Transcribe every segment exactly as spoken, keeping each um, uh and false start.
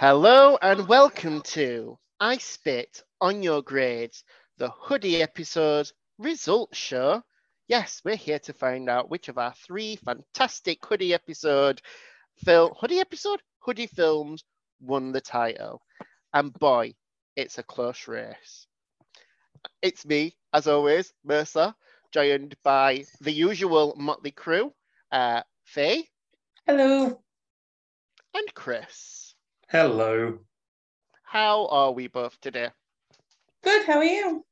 Hello and welcome to I Spit On Your Grades, the Hoodie episode results show. Yes, we're here to find out which of our three fantastic Hoodie episode, film, Hoodie episode, Hoodie films won the title. And boy, it's a close race. It's me, as always, Mercer, joined by the usual motley crew, uh, Faye. Hello. And Chris. Hello. How are we both today? Good, how are you?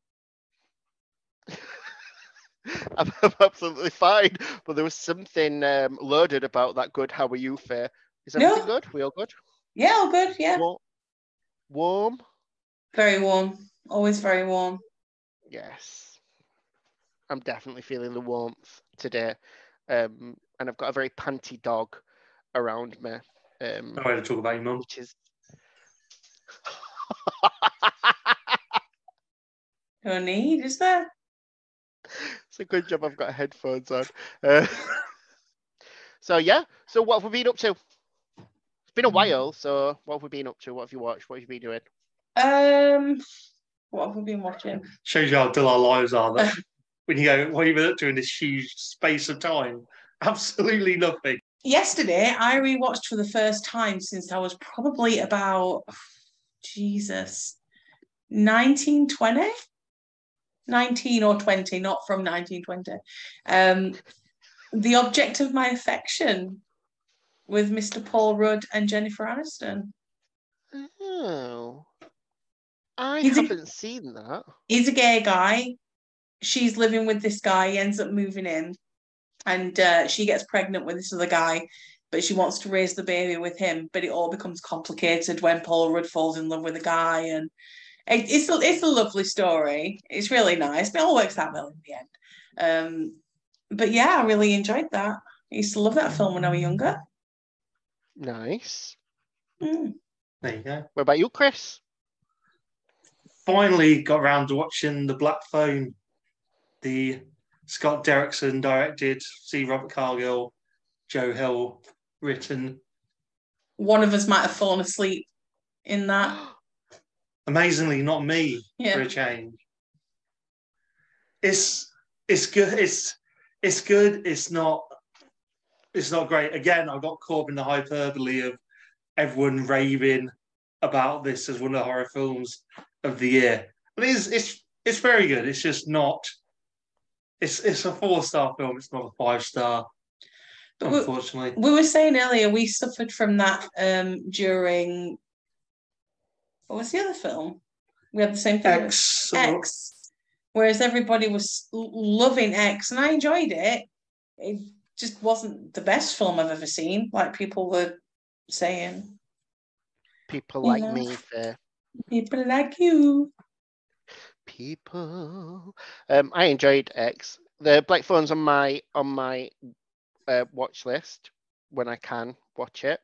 I'm, I'm absolutely fine, but there was something um, loaded about that good, how are you, Faye? Is everything no. good? We all good? Yeah, all good, yeah. Warm? warm? Very warm. Always very warm. Yes. I'm definitely feeling the warmth today. Um, and I've got a very panty dog around me. Um, no way to talk about your mum. Which is... No need, is there? It's a good job I've got headphones on. Uh, so, yeah. So, what have we been up to? It's been a while. So, what have we been up to? What have you watched? What have you been doing? Um, What have we been watching? Shows you how dull our lives are. That when you go, what have you been up to in this huge space of time? Absolutely nothing. Yesterday, I rewatched for the first time since I was probably about, oh, Jesus, nineteen twenty? nineteen or twenty, not from nineteen twenty. Um, The Object of My Affection with Mister Paul Rudd and Jennifer Aniston. Oh. I he's haven't a, seen that. He's a gay guy. She's living with this guy. He ends up moving in. And uh, she gets pregnant with this other guy, but she wants to raise the baby with him. But it all becomes complicated when Paul Rudd falls in love with a guy. And it, it's, a, it's a lovely story. It's really nice. It all works out well in the end. Um, but yeah, I really enjoyed that. I used to love that film when I was younger. Nice. Mm. There you go. What about you, Chris? Finally got around to watching The Black Phone, the... Scott Derrickson directed, C. Robert Cargill, Joe Hill written. One of us might have fallen asleep in that. Amazingly, not me yeah. for a change. It's it's good. It's it's good. It's not it's not great. Again, I got caught up in the hyperbole of everyone raving about this as one of the horror films of the year. But it's it's it's very good. It's just not. It's it's a four-star film. It's not a five-star, unfortunately. We, we were saying earlier we suffered from that um, during... What was the other film? We had the same thing. X. X. Whereas everybody was loving X, and I enjoyed it. It just wasn't the best film I've ever seen, like people were saying. People like you know, me, fair. People like you. People, um, I enjoyed X. The Black Phone's on my on my uh, watch list when I can watch it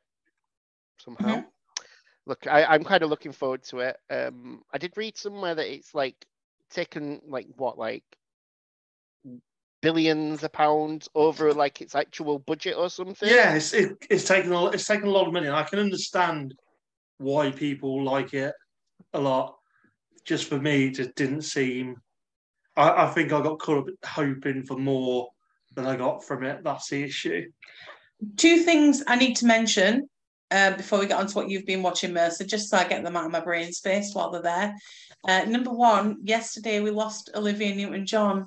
somehow. Mm-hmm. Look, I, I'm kind of looking forward to it. Um, I did read somewhere that it's like taken like what like billions of pounds over like its actual budget or something. Yeah, it's it, it's taken a, it's taken a lot of money. I can understand why people like it a lot. Just for me, it just didn't seem... I, I think I got caught up hoping for more than I got from it. That's the issue. Two things I need to mention uh, before we get on to what you've been watching, Mercer, just so I get them out of my brain space while they're there. Uh, number one, yesterday we lost Olivia Newton-John,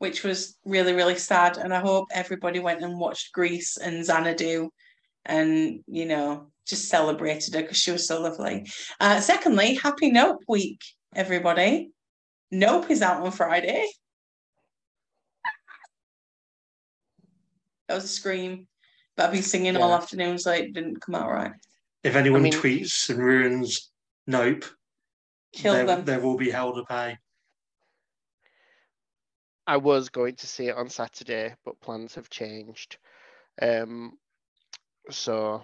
which was really, really sad. And I hope everybody went and watched Grease and Xanadu and, you know... just celebrated her because she was so lovely. Uh, secondly, happy Nope week, everybody. Nope is out on Friday. That was a scream, but I've been singing yeah. all afternoon, so it didn't come out right. If anyone I mean, tweets and ruins Nope, kill them. There will be hell to pay. I was going to see it on Saturday, but plans have changed. Um, so...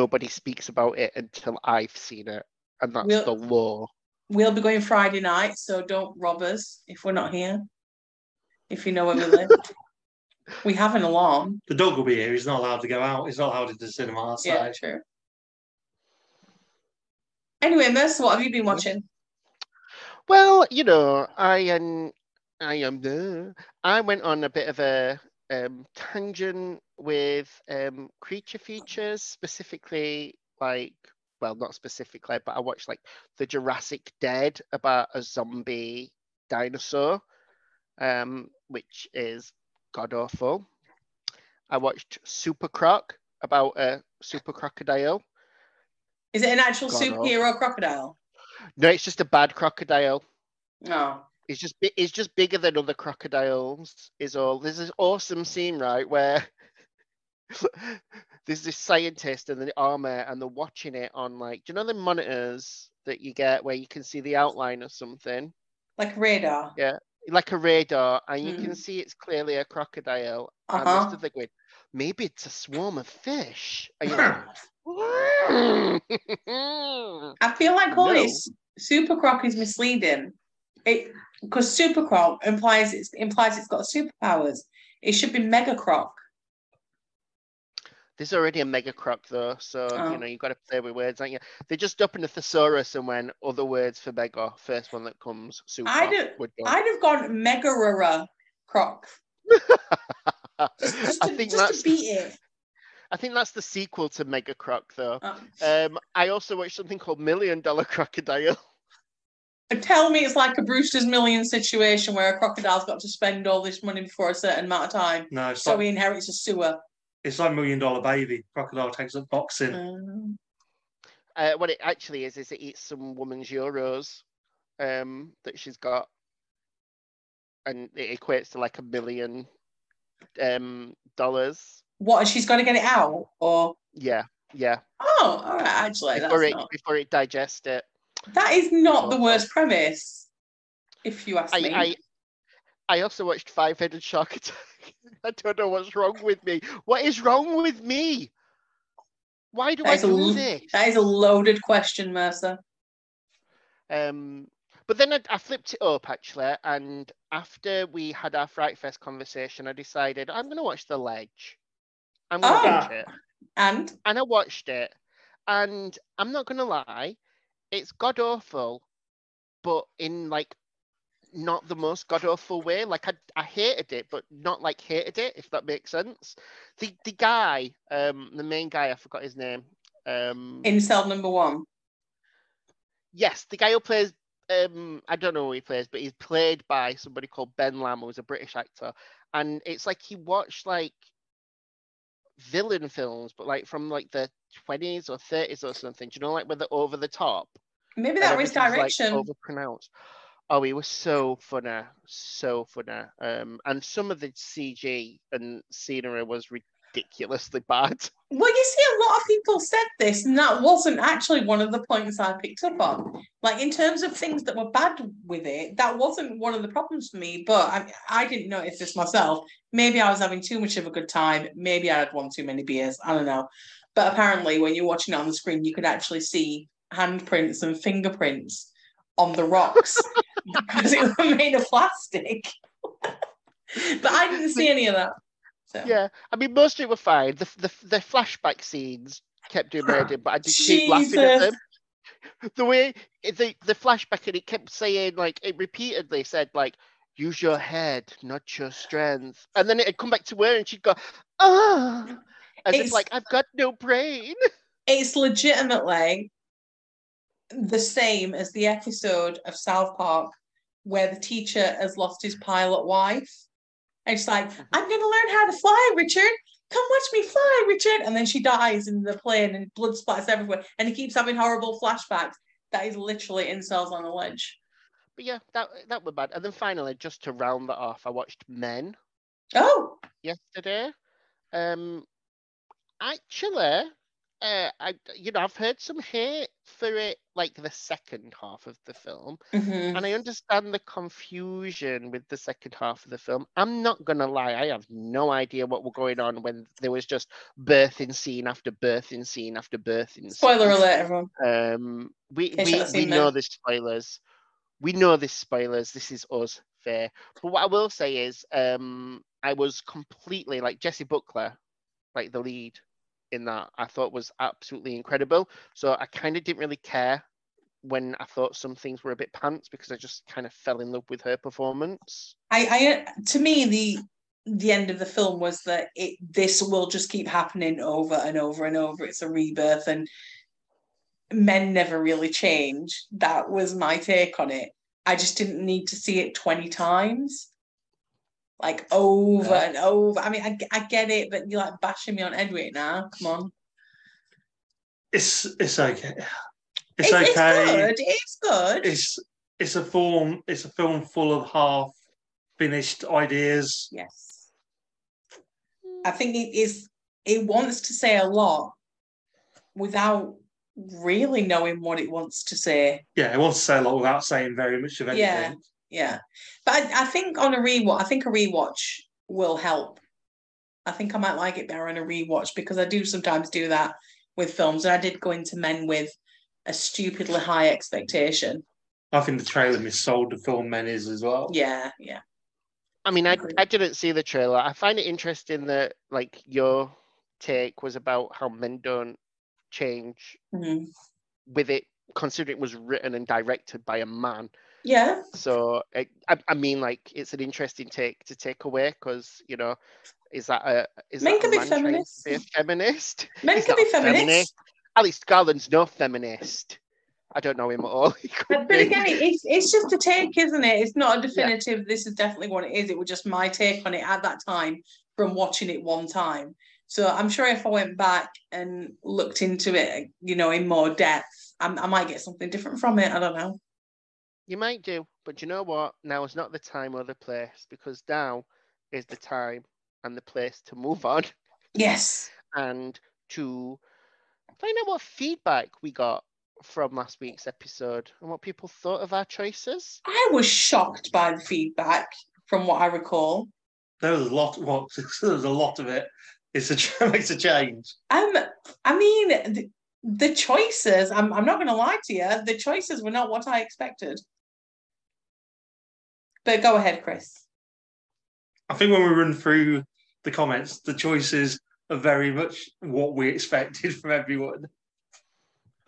Nobody speaks about it until I've seen it, and that's we'll, the law. We'll be going Friday night, so don't rob us if we're not here, if you know where we live. We have an alarm. The dog will be here. He's not allowed to go out. He's not allowed to the cinema. So. Yeah, true. Anyway, Miss, what have you been watching? Well, you know, I am, I am the, I went on a bit of a um, tangent with um, creature features, specifically like, well, not specifically, but I watched like the Jurassic Dead about a zombie dinosaur, um, which is god awful. I watched Super Croc about a super crocodile. Is it an actual god superhero awful. crocodile? No, it's just a bad crocodile. No. It's just it's just bigger than other crocodiles, is all. There's this awesome scene, right, where there's this scientist and the armor and they're watching it on, like, do you know the monitors that you get where you can see the outline of something? Like radar. Yeah, like a radar, and you mm. can see it's clearly a crocodile. Uh-huh. And most of the going, maybe it's a swarm of fish. Are you like, I feel like all no. this Super Croc is misleading. It because Super Croc implies it's implies it's got superpowers. It should be Mega Croc. There's already a Mega Croc though, so oh. you know you've got to play with words, aren't you? They just opened a thesaurus and went other words for Mega. First one that comes. Super I'd have, Croc would go. I'd have gone Mega Croc. just, just to, I think just that's... to beat it. I think that's the sequel to Mega Croc, though. Oh. Um, I also watched something called Million Dollar Crocodile. Tell me it's like a Brewster's Million situation where a crocodile's got to spend all this money before a certain amount of time. No, so like, he inherits a sewer. It's like Million Dollar Baby. Crocodile takes up boxing. Um. Uh, what it actually is, is it eats some woman's euros um, that she's got. And it equates to like a million um, dollars. What, she's got to get it out, or yeah, yeah. Oh, all right, actually, before that's it not... before it digests it. That is not so, the worst premise, if you ask I, me. I, I also watched Five-Headed Shark Attack. I don't know what's wrong with me. What is wrong with me? Why do that I do a, this? That is a loaded question, Mercer. Um, but then I, I flipped it up actually, and after we had our Fright Fest conversation, I decided I'm going to watch The Ledge. I'm gonna oh. watch it. And? And I watched it. And I'm not gonna lie, it's god awful, but in like not the most god awful way. Like I I hated it, but not like hated it, if that makes sense. The the guy, um, the main guy, I forgot his name. Um In cell number one. Yes, the guy who plays um I don't know who he plays, but he's played by somebody called Ben Lam, who's a British actor. And it's like he watched like villain films, but like from like the twenties or thirties or something. Do you know, like where they're over the top? Maybe that was direction. Like, overpronounced. Oh, he was so funny, so funny. Um, and some of the C G and scenery was ridiculously bad. Well, you see, a lot of people said this, and that wasn't actually one of the points I picked up on. Like in terms of things that were bad with it, that wasn't one of the problems for me. But I, I didn't notice this myself. Maybe I was having too much of a good time. Maybe I had one too many beers. I don't know. But apparently, when you're watching it on the screen, you could actually see handprints and fingerprints on the rocks because it was made of plastic. But I didn't see any of that. So. Yeah, I mean, most of it were fine. The, the the flashback scenes kept doing murder, but I just keep laughing at them. The way the the flashback, and it kept saying, like, it repeatedly said, like, use your head, not your strength. And then it'd come back to her, and she'd go, ah, as it's, if, like, I've got no brain. It's legitimately the same as the episode of South Park where the teacher has lost his pilot wife. And she's like, I'm going to learn how to fly, Richard. Come watch me fly, Richard. And then she dies in the plane and blood splatters everywhere. And he keeps having horrible flashbacks. That is literally incels on a ledge. But yeah, that that was bad. And then finally, just to round that off, I watched Men. Oh. Yesterday. Um, actually, uh, I you know, I've heard some hate for it, like the second half of the film, mm-hmm. and I understand the confusion with the second half of the film. I'm not gonna lie, I have no idea what was going on when there was just birthing scene after birthing scene after birthing. Spoiler scene. Alert, everyone! Um, we we, we know there's spoilers. We know there's spoilers. This is us, fair. But what I will say is, um, I was completely like Jesse Buckley, like the lead in that, I thought was absolutely incredible. So I kind of didn't really care when I thought some things were a bit pants, because I just kind of fell in love with her performance. I, I to me, the the end of the film was that it this will just keep happening over and over and over. It's a rebirth, and men never really change. That was my take on it. I just didn't need to see it twenty times, like over yeah. and over. I mean, I, I get it, but you're like bashing me on Edward now. Come on. It's it's okay. It's, it's okay. It's good. It's good. It's it's a film. It's a film full of half finished ideas. Yes, I think it is. It wants to say a lot without really knowing what it wants to say. Yeah, it wants to say a lot without saying very much of anything. Yeah, yeah. But I, I think on a rewatch, I think a rewatch will help. I think I might like it better on a rewatch, because I do sometimes do that with films, and I did go into Men with a stupidly high expectation. I think the trailer missold the film Men is as well. Yeah, yeah. I mean, I, I didn't see the trailer. I find it interesting that, like, your take was about how men don't change mm-hmm. with it, considering it was written and directed by a man. Yeah. So, I, I mean, like, it's an interesting take to take away, because, you know, is that a... Is men that can a be feminists. Be a feminist? Men is can be feminists. Alex Garland's no feminist. I don't know him at all. But, but again, it's, it's just a take, isn't it? It's not a definitive, yeah. This is definitely what it is. It was just my take on it at that time from watching it one time. So I'm sure if I went back and looked into it, you know, in more depth, I'm, I might get something different from it. I don't know. You might do. But you know what? Now is not the time or the place, because now is the time and the place to move on. Yes. And to... find out what feedback we got from last week's episode and what people thought of our choices. I was shocked by the feedback, from what I recall. There was a lot. Well, there was a lot of it. It's a makes a change. Um, I mean, the, the choices. I'm. I'm not going to lie to you. The choices were not what I expected. But go ahead, Chris. I think when we run through the comments, the choices are very much what we expected from everyone.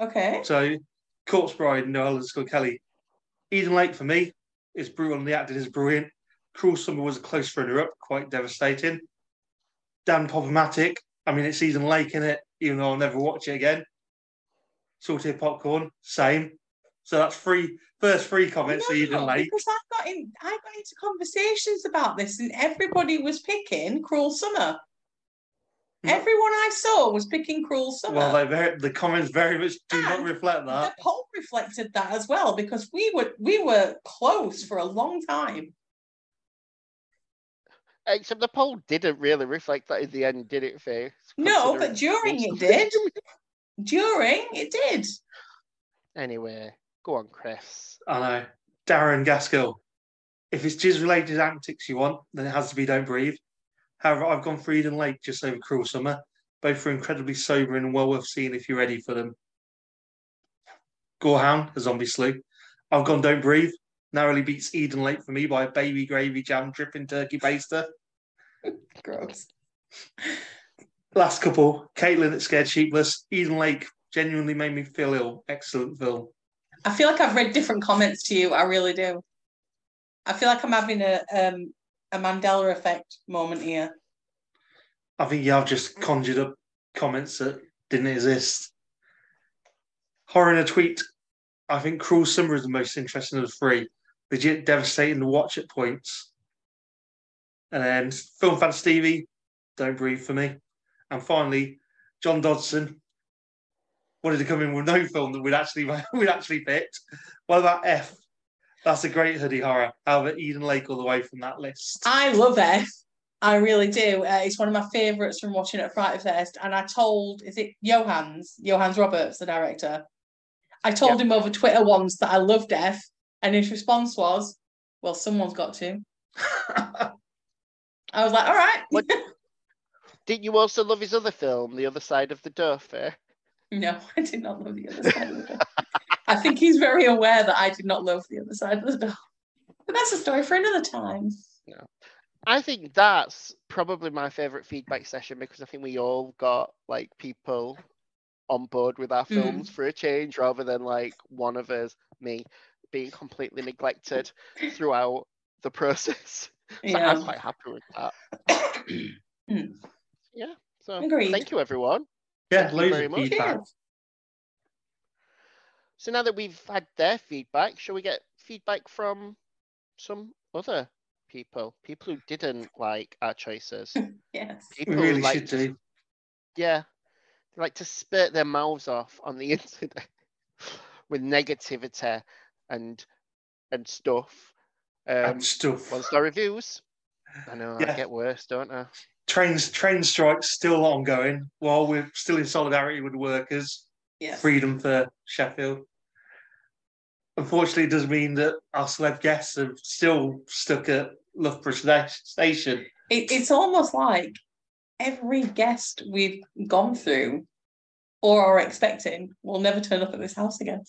Okay. So, Corpse Bride, Noel and Skull Kelly. Eden Lake for me is brutal and the acting is brilliant. Cruel Summer was a close runner-up, quite devastating. Dan Popomatic, I mean, it's Eden Lake in it, even though I'll never watch it again. Salted Popcorn, same. So that's three, first three comments no, Eden Lake. Because I've got in, I got into conversations about this and everybody was picking Cruel Summer. Everyone I saw was picking Cruel Summer. Well, they very, the comments very much do and not reflect that. The poll reflected that as well, because we were we were close for a long time. Except the poll didn't really reflect that in the end, did it, Faye? No, but during it did. During it did. Anyway, go on, Chris. I know. Darren Gaskell. If it's jizz-related antics you want, then it has to be Don't Breathe. However, I've gone for Eden Lake just over Cruel Summer. Both are incredibly sobering and well worth seeing if you're ready for them. Gorehound, A Zombie Slew. I've gone Don't Breathe. Narrowly beats Eden Lake for me by a baby gravy jam dripping turkey baster. Gross. Last couple. Caitlin at Scared Sheepless. Eden Lake genuinely made me feel ill. Excellent film. I feel like I've read different comments to you. I really do. I feel like I'm having a... Um... a Mandela effect moment here. I think yeah, I've just conjured up comments that didn't exist. Horror in a Tweet. I think Cruel Summer is the most interesting of the three. Legit devastating to watch at points. And then Film Fan Stevie, Don't Breathe for me. And finally, John Dodson. Wanted to come in with no film that we'd actually we'd actually picked. What about F? That's a great hoodie horror. However, Eden Lake all the way from that list. I love F. I really do. Uh, it's one of my favourites from watching at Fright Fest. And I told, is it Johannes? Johannes Roberts, the director. I told yep. him over Twitter once that I loved F. And his response was, well, someone's got to. I was like, all right. What, didn't you also love his other film, The Other Side of the Dorf? Eh? No, I did not love The Other Side of the Dorf. I think he's very aware that I did not love The Other Side of the Door. But that's a story for another time. Yeah. I think that's probably my favourite feedback session, because I think we all got like people on board with our films mm. for a change, rather than like one of us, me, being completely neglected throughout the process. So yeah. I'm quite happy with that. mm. Yeah. So Agreed. Thank you, everyone. Yeah, thank you very much. Cheers. So now that we've had their feedback, shall we get feedback from some other people? People who didn't like our choices. Yes. People we really should do. Yeah. They like to spit their mouths off on the internet with negativity and and stuff. Um, and stuff. One star reviews. I know, yeah. I get worse, don't I? Trains, train strikes still ongoing while we're still in solidarity with workers. Yeah. Freedom for Sheffield. Unfortunately, it does mean that our celeb guests are still stuck at Loughborough Station. It, it's almost like every guest we've gone through or are expecting will never turn up at this house again.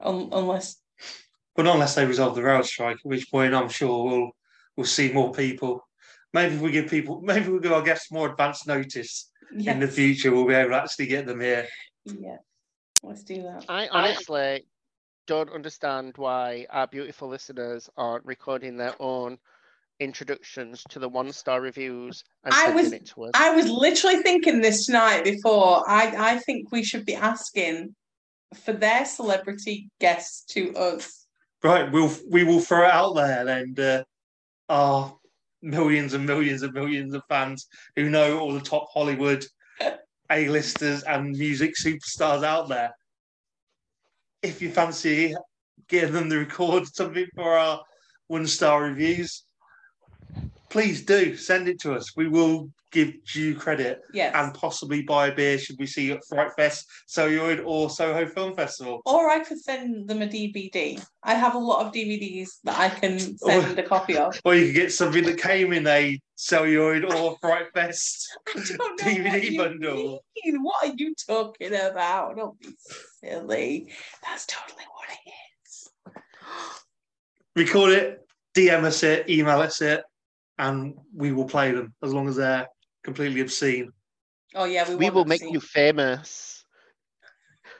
Um, unless... But unless they resolve the rail strike, at which point I'm sure we'll we'll see more people. Maybe if we give people, maybe we'll give our guests more advance notice yes. in the future, we'll be able to actually get them here. Yeah, let's do that. I honestly I... don't understand why our beautiful listeners aren't recording their own introductions to the one-star reviews and I sending was, it to us. I was literally thinking this tonight before. I, I think we should be asking for their celebrity guests to us. Right, we'll, we will throw it out there and uh, our millions and millions and millions of fans who know all the top Hollywood A-listers and music superstars out there. If you fancy getting them to record something for our one-star reviews, please do send it to us. We will give due credit yes. and possibly buy a beer should we see you at Fright Fest, Celluloid or Soho Film Festival. Or I could send them a D V D. I have a lot of D V Ds that I can send or, a copy of. Or you could get something that came in a Celluloid or Fright Fest D V D what bundle. Mean. What are you talking about? Don't be silly. That's totally what it is. Record it, D M us it, email us it, and we will play them as long as they're completely obscene. Oh yeah, we, we will make you famous.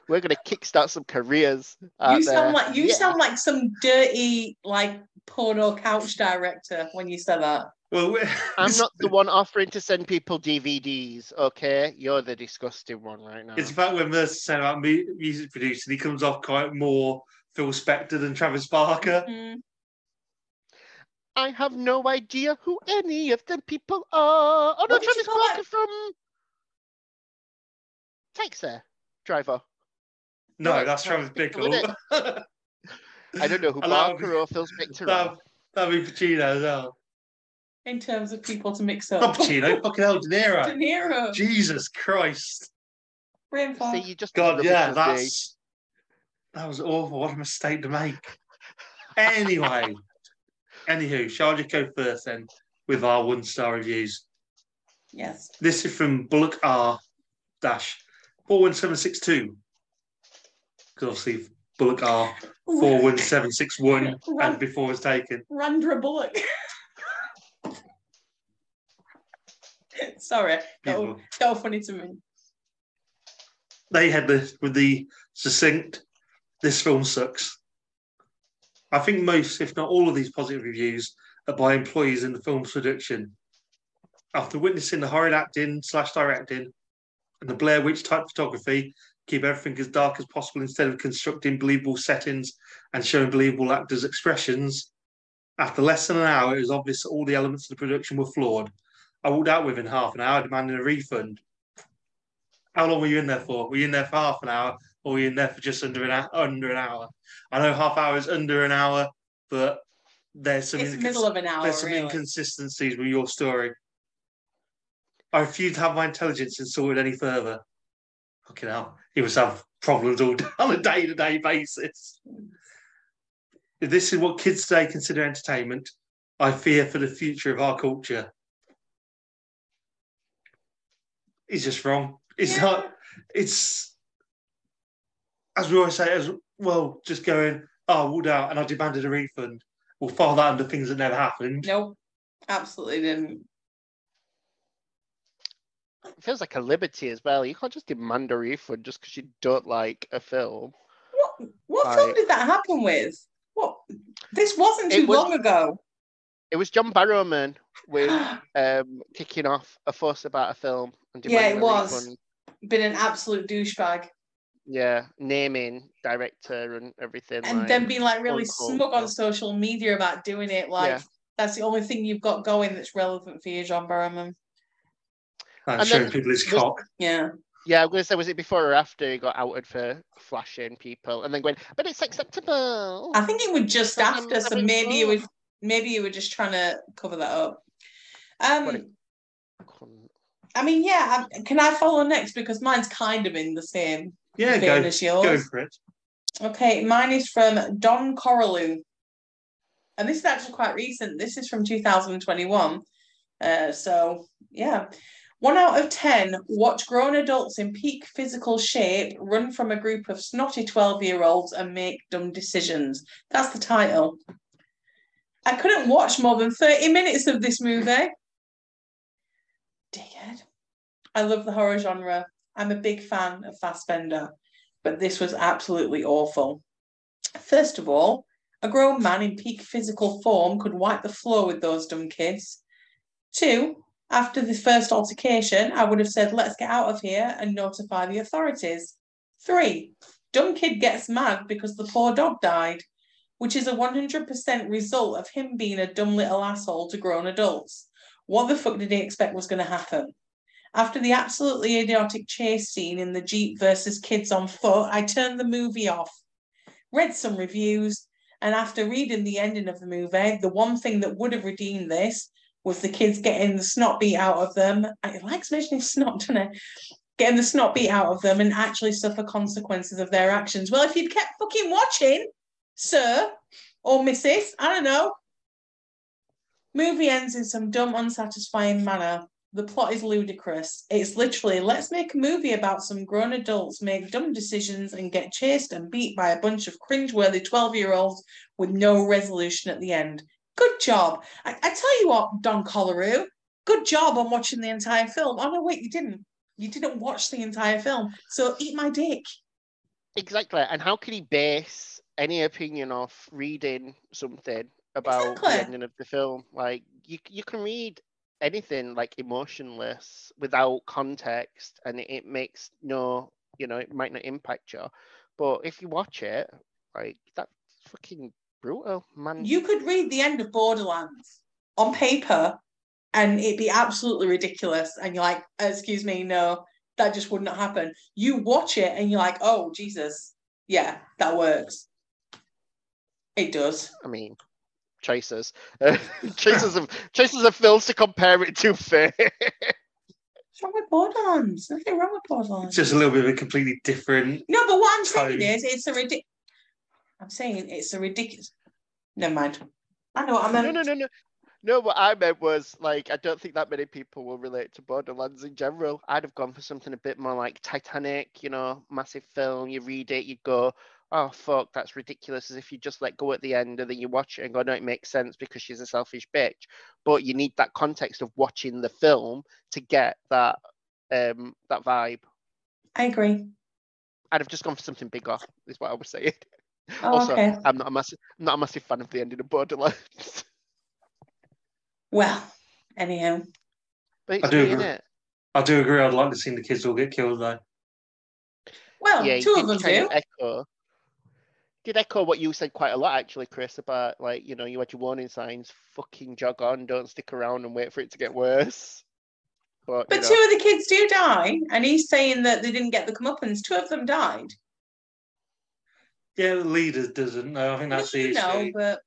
We're going to kickstart some careers. You sound there. like you yeah. sound like some dirty like porno couch director when you say that. Well, I'm not the one offering to send people D V Ds. Okay, you're the disgusting one right now. It's about when Mercer said about music producing, he comes off quite more Phil Spector than Travis Barker. Mm-hmm. I have no idea who any of them people are. Oh, no, Travis Barker from Taxi Driver. No, no that's Travis Bickle. I don't know who Barker or Phil Spector are. That'd be Pacino as well. In terms of people to mix up. Not Pacino, fucking hell, De Niro. De Niro. Jesus Christ. See, you just God, yeah, that's... That was awful. What a mistake to make. Anyway... Anywho, shall I just go first then with our one-star reviews? Yes. This is from Bullock R dash four one seven six two. Because obviously Bullock R four one seven six one and before was taken. Randra Bullock. Sorry, no, so funny to me. They had the with the succinct. This film sucks. I think most, if not all, of these positive reviews are by employees in the film's production. After witnessing the horrid acting slash directing and the Blair Witch type photography, keep everything as dark as possible instead of constructing believable settings and showing believable actors' expressions. After less than an hour, it was obvious that all the elements of the production were flawed. I walked out within half an hour demanding a refund. How long were you in there for? Were you in there for half an hour? Or were you in there for just under an hour, under an hour? I know half hour is under an hour, but there's some, inc- middle of an hour, there's some really. inconsistencies with your story. I refuse to have my intelligence insulted any further. Fucking hell. He must have problems all on a day-to-day basis. If this is what kids today consider entertainment, I fear for the future of our culture. He's just wrong. It's yeah. not... It's... As we always say, as well, just going, oh, I walked out and I demanded a refund. We'll file that under things that never happened. No, nope, absolutely didn't. it feels like a liberty as well. You can't just demand a refund just because you don't like a film. What, what like, film did that happen with? What? This wasn't too was, long ago. It was John Barrowman with um, kicking off a fuss about a film. And yeah, it was. Refund. Been an absolute douchebag. Yeah, naming director and everything. And like, then being like really uncle. smug on social media about doing it. Like, yeah. That's the only thing you've got going that's relevant for you, John Barrowman. And, and showing then, people his was, cock. Yeah. Yeah, I was going to say, was it before or after he got outed for flashing people and then going, but it's acceptable? I think it was just it's after, so maybe you would, maybe you were just trying to cover that up. Um, I mean, yeah, I, can I follow next? Because mine's kind of in the same yeah, vein go, as yours. Go for it. Okay, mine is from Don Corlew. And this is actually quite recent. This is from two thousand twenty-one. Uh, so, yeah. One out of ten, watch grown adults in peak physical shape run from a group of snotty twelve-year-olds and make dumb decisions. That's the title. I couldn't watch more than thirty minutes of this movie. Dickhead. I love the horror genre. I'm a big fan of Fassbender, but this was absolutely awful. First of all, a grown man in peak physical form could wipe the floor with those dumb kids. Two, after the first altercation, I would have said, let's get out of here and notify the authorities. Three, dumb kid gets mad because the poor dog died, which is a one hundred percent result of him being a dumb little asshole to grown adults. What the fuck did he expect was going to happen? After the absolutely idiotic chase scene in the Jeep versus kids on foot, I turned the movie off, read some reviews, and after reading the ending of the movie, the one thing that would have redeemed this was the kids getting the snot beat out of them. It likes mentioning snot, doesn't it? Getting the snot beat out of them and actually suffer consequences of their actions. Well, if you'd kept fucking watching, sir or missus, I don't know. Movie ends in some dumb, unsatisfying manner. The plot is ludicrous. It's literally, let's make a movie about some grown adults make dumb decisions and get chased and beat by a bunch of cringeworthy twelve-year-olds with no resolution at the end. Good job. I, I tell you what, Don Collaroo, good job on watching the entire film. Oh, no, wait, you didn't. You didn't watch the entire film. So eat my dick. Exactly. And how can he base any opinion off reading something about exactly. the ending of the film? Like, you you can read anything like emotionless without context, and it, it makes no, you know, it might not impact you. But if you watch it, like, that's fucking brutal, man. You could read the end of Borderlands on paper and it'd be absolutely ridiculous, and you're like, excuse me, no, that just would not happen. You watch it and you're like, oh, Jesus, yeah, that works. It does. I mean, Chasers, uh, chasers of chasers of films to compare it to. Fair. What's wrong with Borderlands? Nothing wrong with Borderlands. It's just a little bit of a completely different. No, but what I'm tone. saying is, it's a ridiculous. I'm saying it's a ridiculous. Never mind. I know what I meant. No, no, no, no. No, what I meant was, like, I don't think that many people will relate to Borderlands in general. I'd have gone for something a bit more like Titanic, you know, massive film. You read it, you go, oh, fuck, that's ridiculous, as if you just let go at the end and then you watch it and go, no, it makes sense because she's a selfish bitch. But you need that context of watching the film to get that um, that vibe. I agree. I'd have just gone for something bigger, is what I was saying. Oh, also, okay. I'm not a massive, not a massive fan of the ending of Borderlands. Well, anyhow. But it's I do agree. It? I do agree. I'd like to see the kids all get killed, though. Well, yeah, two of them do. Echo. Did echo what you said quite a lot, actually, Chris, about, like, you know, you had your warning signs, fucking jog on, don't stick around and wait for it to get worse. But, but you know, two of the kids do die, and he's saying that they didn't get the comeuppance. Two of them died. Yeah, the leader doesn't know. I think that's the issue. No, but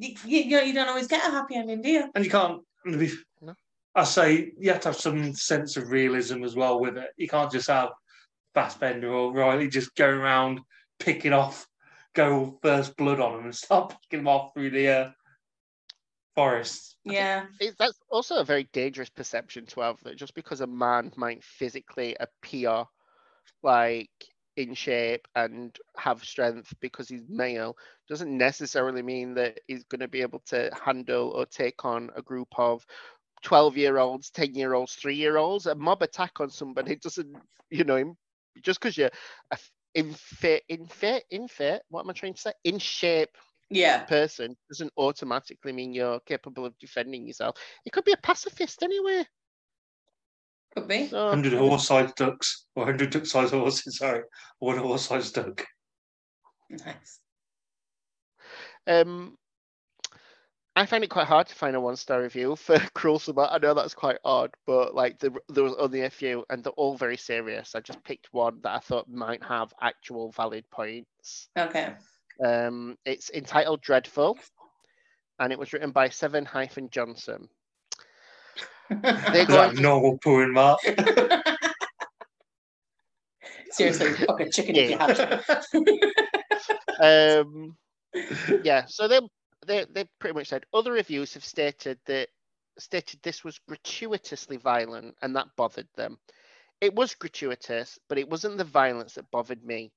you, you, you don't always get a happy ending, do you? And you can't, I say, you have to have some sense of realism as well with it. You can't just have Fassbender or Riley just going around picking off go first blood on them and start picking them off through the uh, forest. Yeah. It, that's also a very dangerous perception to have, that just because a man might physically appear like in shape and have strength because he's male doesn't necessarily mean that he's going to be able to handle or take on a group of twelve-year-olds, ten-year-olds, three-year-olds. A mob attack on somebody doesn't, you know, just because you're a infit, infit, infit, what am I trying to say? In shape yeah. person doesn't automatically mean you're capable of defending yourself. You could be a pacifist anyway. Could be. So, one hundred horse-sized ducks, or one hundred duck-sized horses, sorry. One horse-sized duck. Nice. Um, I find it quite hard to find a one-star review for Cruel Summer. I know that's quite odd, but like the, there was only a few, and they're all very serious. I just picked one that I thought might have actual valid points. Okay. Um, it's entitled Dreadful, and it was written by Seven Hyphen Johnson. They're going to... normal pooing mark. Seriously, fucking chicken yeah. if you have to. um, yeah, so they they they pretty much said other reviews have stated that stated this was gratuitously violent and that bothered them. It was gratuitous, but it wasn't the violence that bothered me.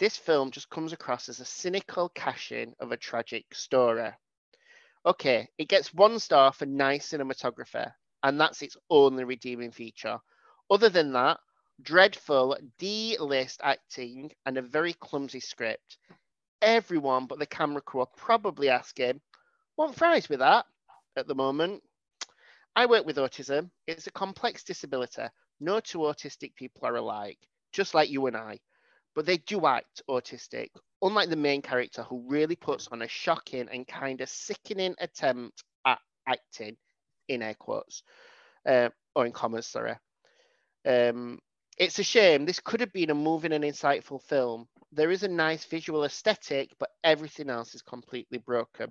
This film just comes across as a cynical cash-in of a tragic story. Okay, it gets one star for nice cinematography, and that's its only redeeming feature. Other than that, dreadful D-list acting and a very clumsy script. Everyone but the camera crew are probably asking, want fries with that at the moment? I work with autism. It's a complex disability. No two autistic people are alike, just like you and I. But they do act autistic, unlike the main character who really puts on a shocking and kind of sickening attempt at acting, in air quotes, uh, or in commas, sorry. Um, it's a shame. This could have been a moving and insightful film. There is a nice visual aesthetic, but everything else is completely broken.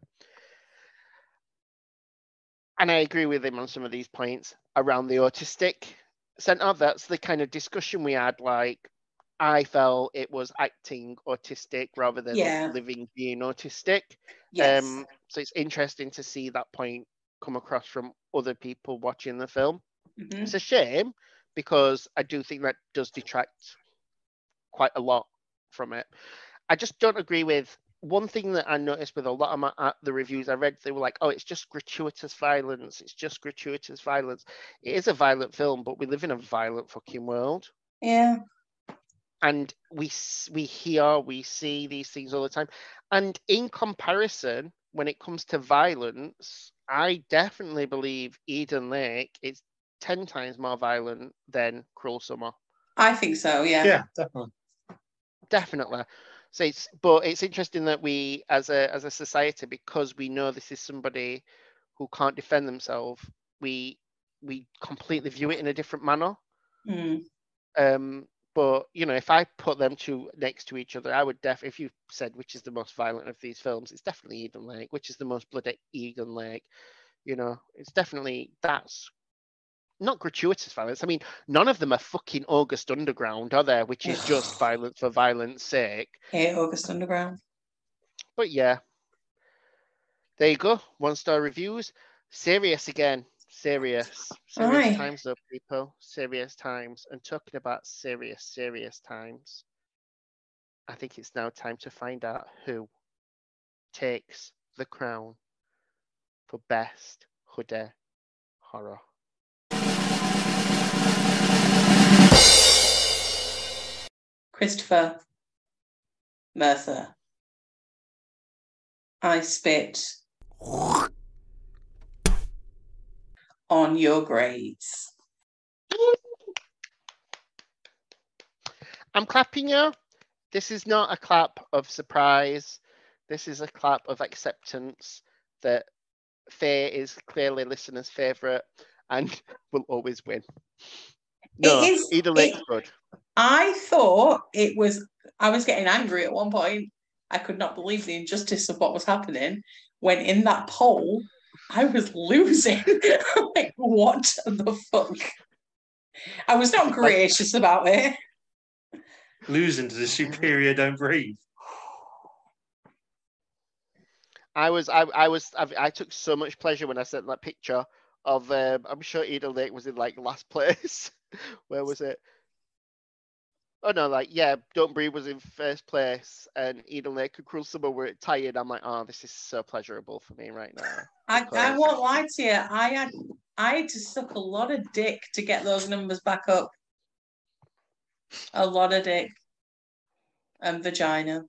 And I agree with him on some of these points around the autistic centre. That's the kind of discussion we had. Like, I felt it was acting autistic rather than yeah. living being autistic. Yes. Um, so it's interesting to see that point come across from other people watching the film. Mm-hmm. It's a shame because I do think that does detract quite a lot from it. I just don't agree with one thing that I noticed with a lot of my, uh, the reviews I read. They were like, oh, it's just gratuitous violence. It's just gratuitous violence. It is a violent film, but we live in a violent fucking world. Yeah. And we we hear, we see these things all the time. And in comparison, when it comes to violence, I definitely believe Eden Lake is ten times more violent than Cruel Summer. I think so, yeah. Yeah, definitely. Definitely. So it's, but it's interesting that we, as a as a society, because we know this is somebody who can't defend themselves, we we completely view it in a different manner. Mm. Um, but you know, if I put them two next to each other, I would def. If you said which is the most violent of these films, it's definitely Eden Lake. Which is the most bloody, Eden Lake. You know, it's definitely that's. Not gratuitous violence. I mean, none of them are fucking August Underground, are there? Which is just violence for violence's sake. Hey, August Underground. But yeah. There you go. One-star reviews. Serious again. Serious. Serious Aye. Times, though, people. Serious times. And talking about serious, serious times, I think it's now time to find out who takes the crown for Best Hoodie Horror. Christopher Mercer. I Spit On Your Grades. I'm clapping you. This is not a clap of surprise. This is a clap of acceptance that Faye is clearly listeners' favourite and will always win. No, it is, either Lake's good. I thought it was, I was getting angry at one point. I could not believe the injustice of what was happening when in that poll, I was losing. Like, what the fuck? I was not gracious like, about it. Losing to the superior don't breathe. I was, I, I was, I, I took so much pleasure when I sent that picture of, um, I'm sure Eden Lake was in like last place. Where was it? oh no, like, yeah, Don't Breathe was in first place, and Eden Lake and Cruel Summer were tired. I'm like, oh, this is so pleasurable for me right now. I, I won't lie to you. I had, I had to suck a lot of dick to get those numbers back up. A lot of dick. And vagina.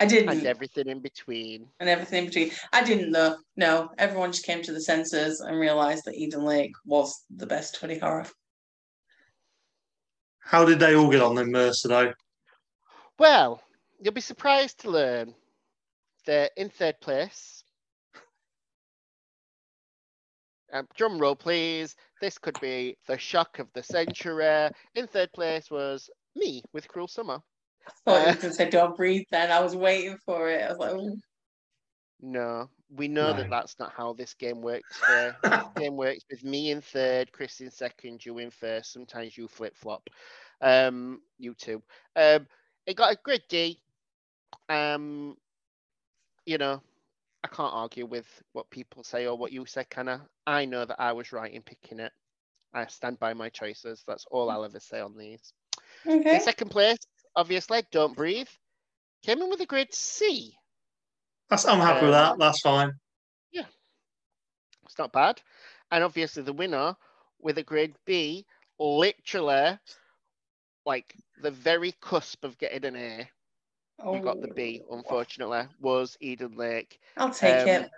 I didn't. And everything in between. And everything in between. I didn't though. No, everyone just came to the senses and realised that Eden Lake was the best twenty horror. How did they all get on then, Mercer, though? Well, you'll be surprised to learn they're in third place. Um, drum roll, please. This could be the shock of the century. In third place was me with Cruel Summer. I thought you were going to say Don't Breathe then. I was waiting for it. I was like, ooh. No, we know no. that that's not how this game works. Here. This game works with me in third, Chris in second, you in first. Sometimes you flip flop. Um, you two. Um, it got a great D. Um, you know, I can't argue with what people say or what you said, can I? I know that I was right in picking it. I stand by my choices. That's all I'll ever say on these. Okay. In second place, obviously, Don't Breathe. Came in with a grade C. That's, I'm happy um, with that. That's fine. Yeah. It's not bad. And obviously the winner with a grade B, literally like the very cusp of getting an A. Oh. You got the B, unfortunately, was Eden Lake. I'll take um, it.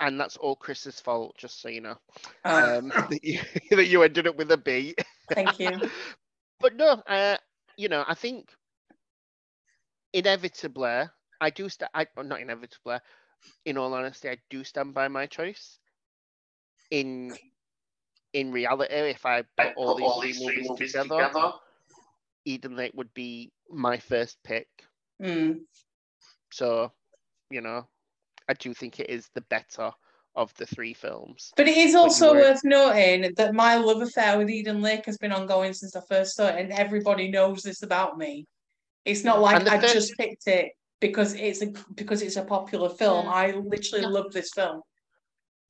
And that's all Chris's fault, just so you know. Oh. Um, that, you, that you ended up with a B. Thank you. But no, uh, you know, I think inevitably... I do, st- I, well, not inevitably, in all honesty, I do stand by my choice. In in reality, if I put all these, all these movies, movies together, together, Eden Lake would be my first pick. Mm. So, you know, I do think it is the better of the three films. But it is also worth noting that my love affair with Eden Lake has been ongoing since I first saw it, and everybody knows this about me. It's not like I first- just picked it. Because it's a because it's a popular film. Yeah. I literally yeah. love this film.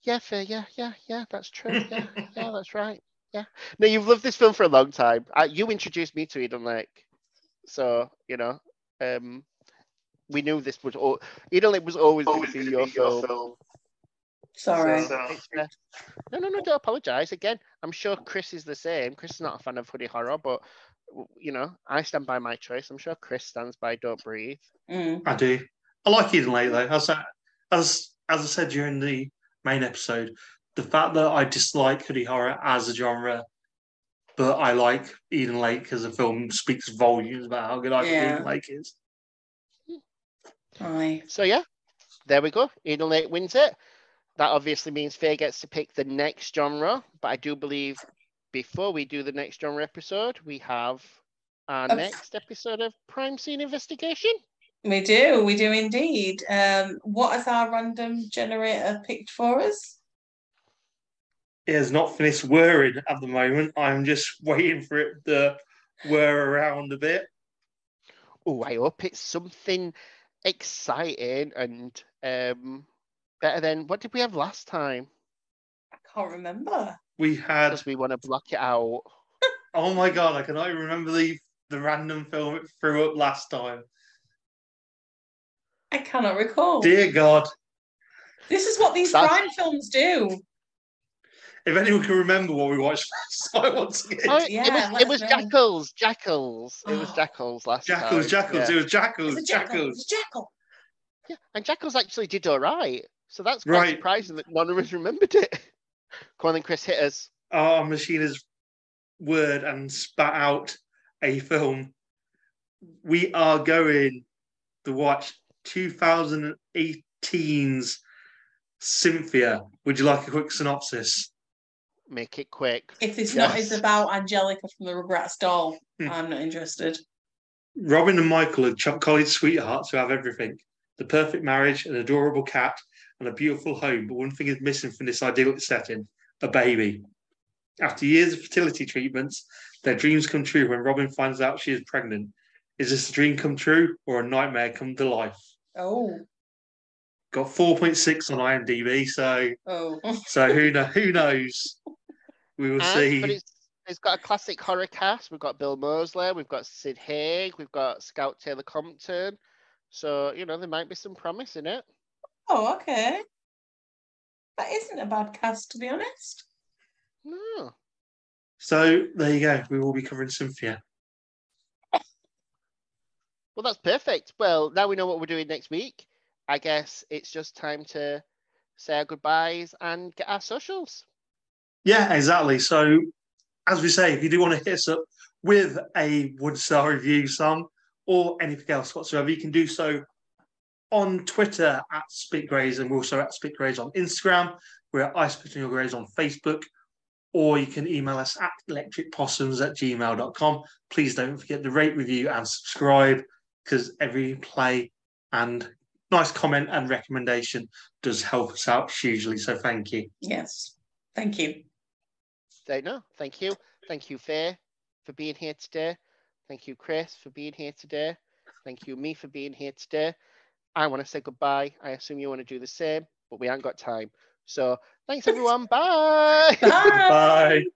Yeah, fair. Yeah, yeah, yeah. That's true. Yeah, yeah, that's right. Yeah. No, you've loved this film for a long time. I, you introduced me to Eden Lake, so you know, um, we knew this would. All, Eden Lake was always, always going to be your, be your film. film. Sorry. So, uh, no, no, no. Don't apologise. Again, I'm sure Chris is the same. Chris is not a fan of hoodie horror, but. You know, I stand by my choice. I'm sure Chris stands by Don't Breathe. Mm. I do. I like Eden Lake though. As I, as as I said during the main episode, the fact that I dislike hoodie horror as a genre, but I like Eden Lake as a film speaks volumes about how good I yeah. think Eden Lake is. Aye. So yeah, there we go. Eden Lake wins it. That obviously means Faye gets to pick the next genre, but I do believe. Before we do the next genre episode, we have our oh. next episode of Crime Scene Investigation. We do, we do indeed. Um, what has our random generator picked for us? It has not finished whirring at the moment. I'm just waiting for it to whir around a bit. Oh, I hope it's something exciting and um, better than... What did we have last time? I can't remember. We had... Because we want to block it out. Oh, my God. I cannot even remember the, the random film it threw up last time. I cannot recall. Dear God. This is what these That's... crime films do. If anyone can remember what we watched last time, once again. Oh, yeah, it was, it was Jackals. Jackals. It was Jackals last Jackals, time. Jackals. Yeah. It was Jackals. It was Jackals. Jackals. It was Jackal. Yeah, and Jackals actually did all right. So that's quite right. surprising that none of us remembered it. Come on then, Chris, hit us. Our machine has whirred and spat out a film. We are going to watch twenty eighteen's Cynthia. Would you like a quick synopsis? Make it quick. If this yes. not is about Angelica from the Rugrats doll, mm. I'm not interested. Robin and Michael are college sweethearts who have everything. The perfect marriage, an adorable cat, and a beautiful home, but one thing is missing from this idyllic setting, a baby. After years of fertility treatments, their dreams come true when Robin finds out she is pregnant. Is this a dream come true or a nightmare come to life? Oh. Got four point six on IMDb, so oh. so who, know, who knows? We will and, see. But it's It's got a classic horror cast. We've got Bill Moseley, we've got Sid Haig, we've got Scout Taylor Compton. So, you know, there might be some promise in it. Oh, okay. That isn't a bad cast, to be honest. No. So, there you go. We will be covering Cynthia. Well, that's perfect. Well, now we know what we're doing next week. I guess it's just time to say our goodbyes and get our socials. Yeah, exactly. So, as we say, if you do want to hit us up with a one-star review, Sam, or anything else whatsoever, you can do so on Twitter at SpitGrades, and we're also at SpitGrades on Instagram. We're at I Spit On Your Grades on Facebook, or you can email us at electric possums at gmail dot com. Please don't forget to rate, review, and subscribe, because every play and nice comment and recommendation does help us out hugely. So thank you. Yes, thank you. No, thank you. Thank you, Faye, for being here today. Thank you, Chris, for being here today. Thank you, me, for being here today. I want to say goodbye. I assume you want to do the same, but we ain't got time. So thanks, everyone. Bye. Bye. Bye.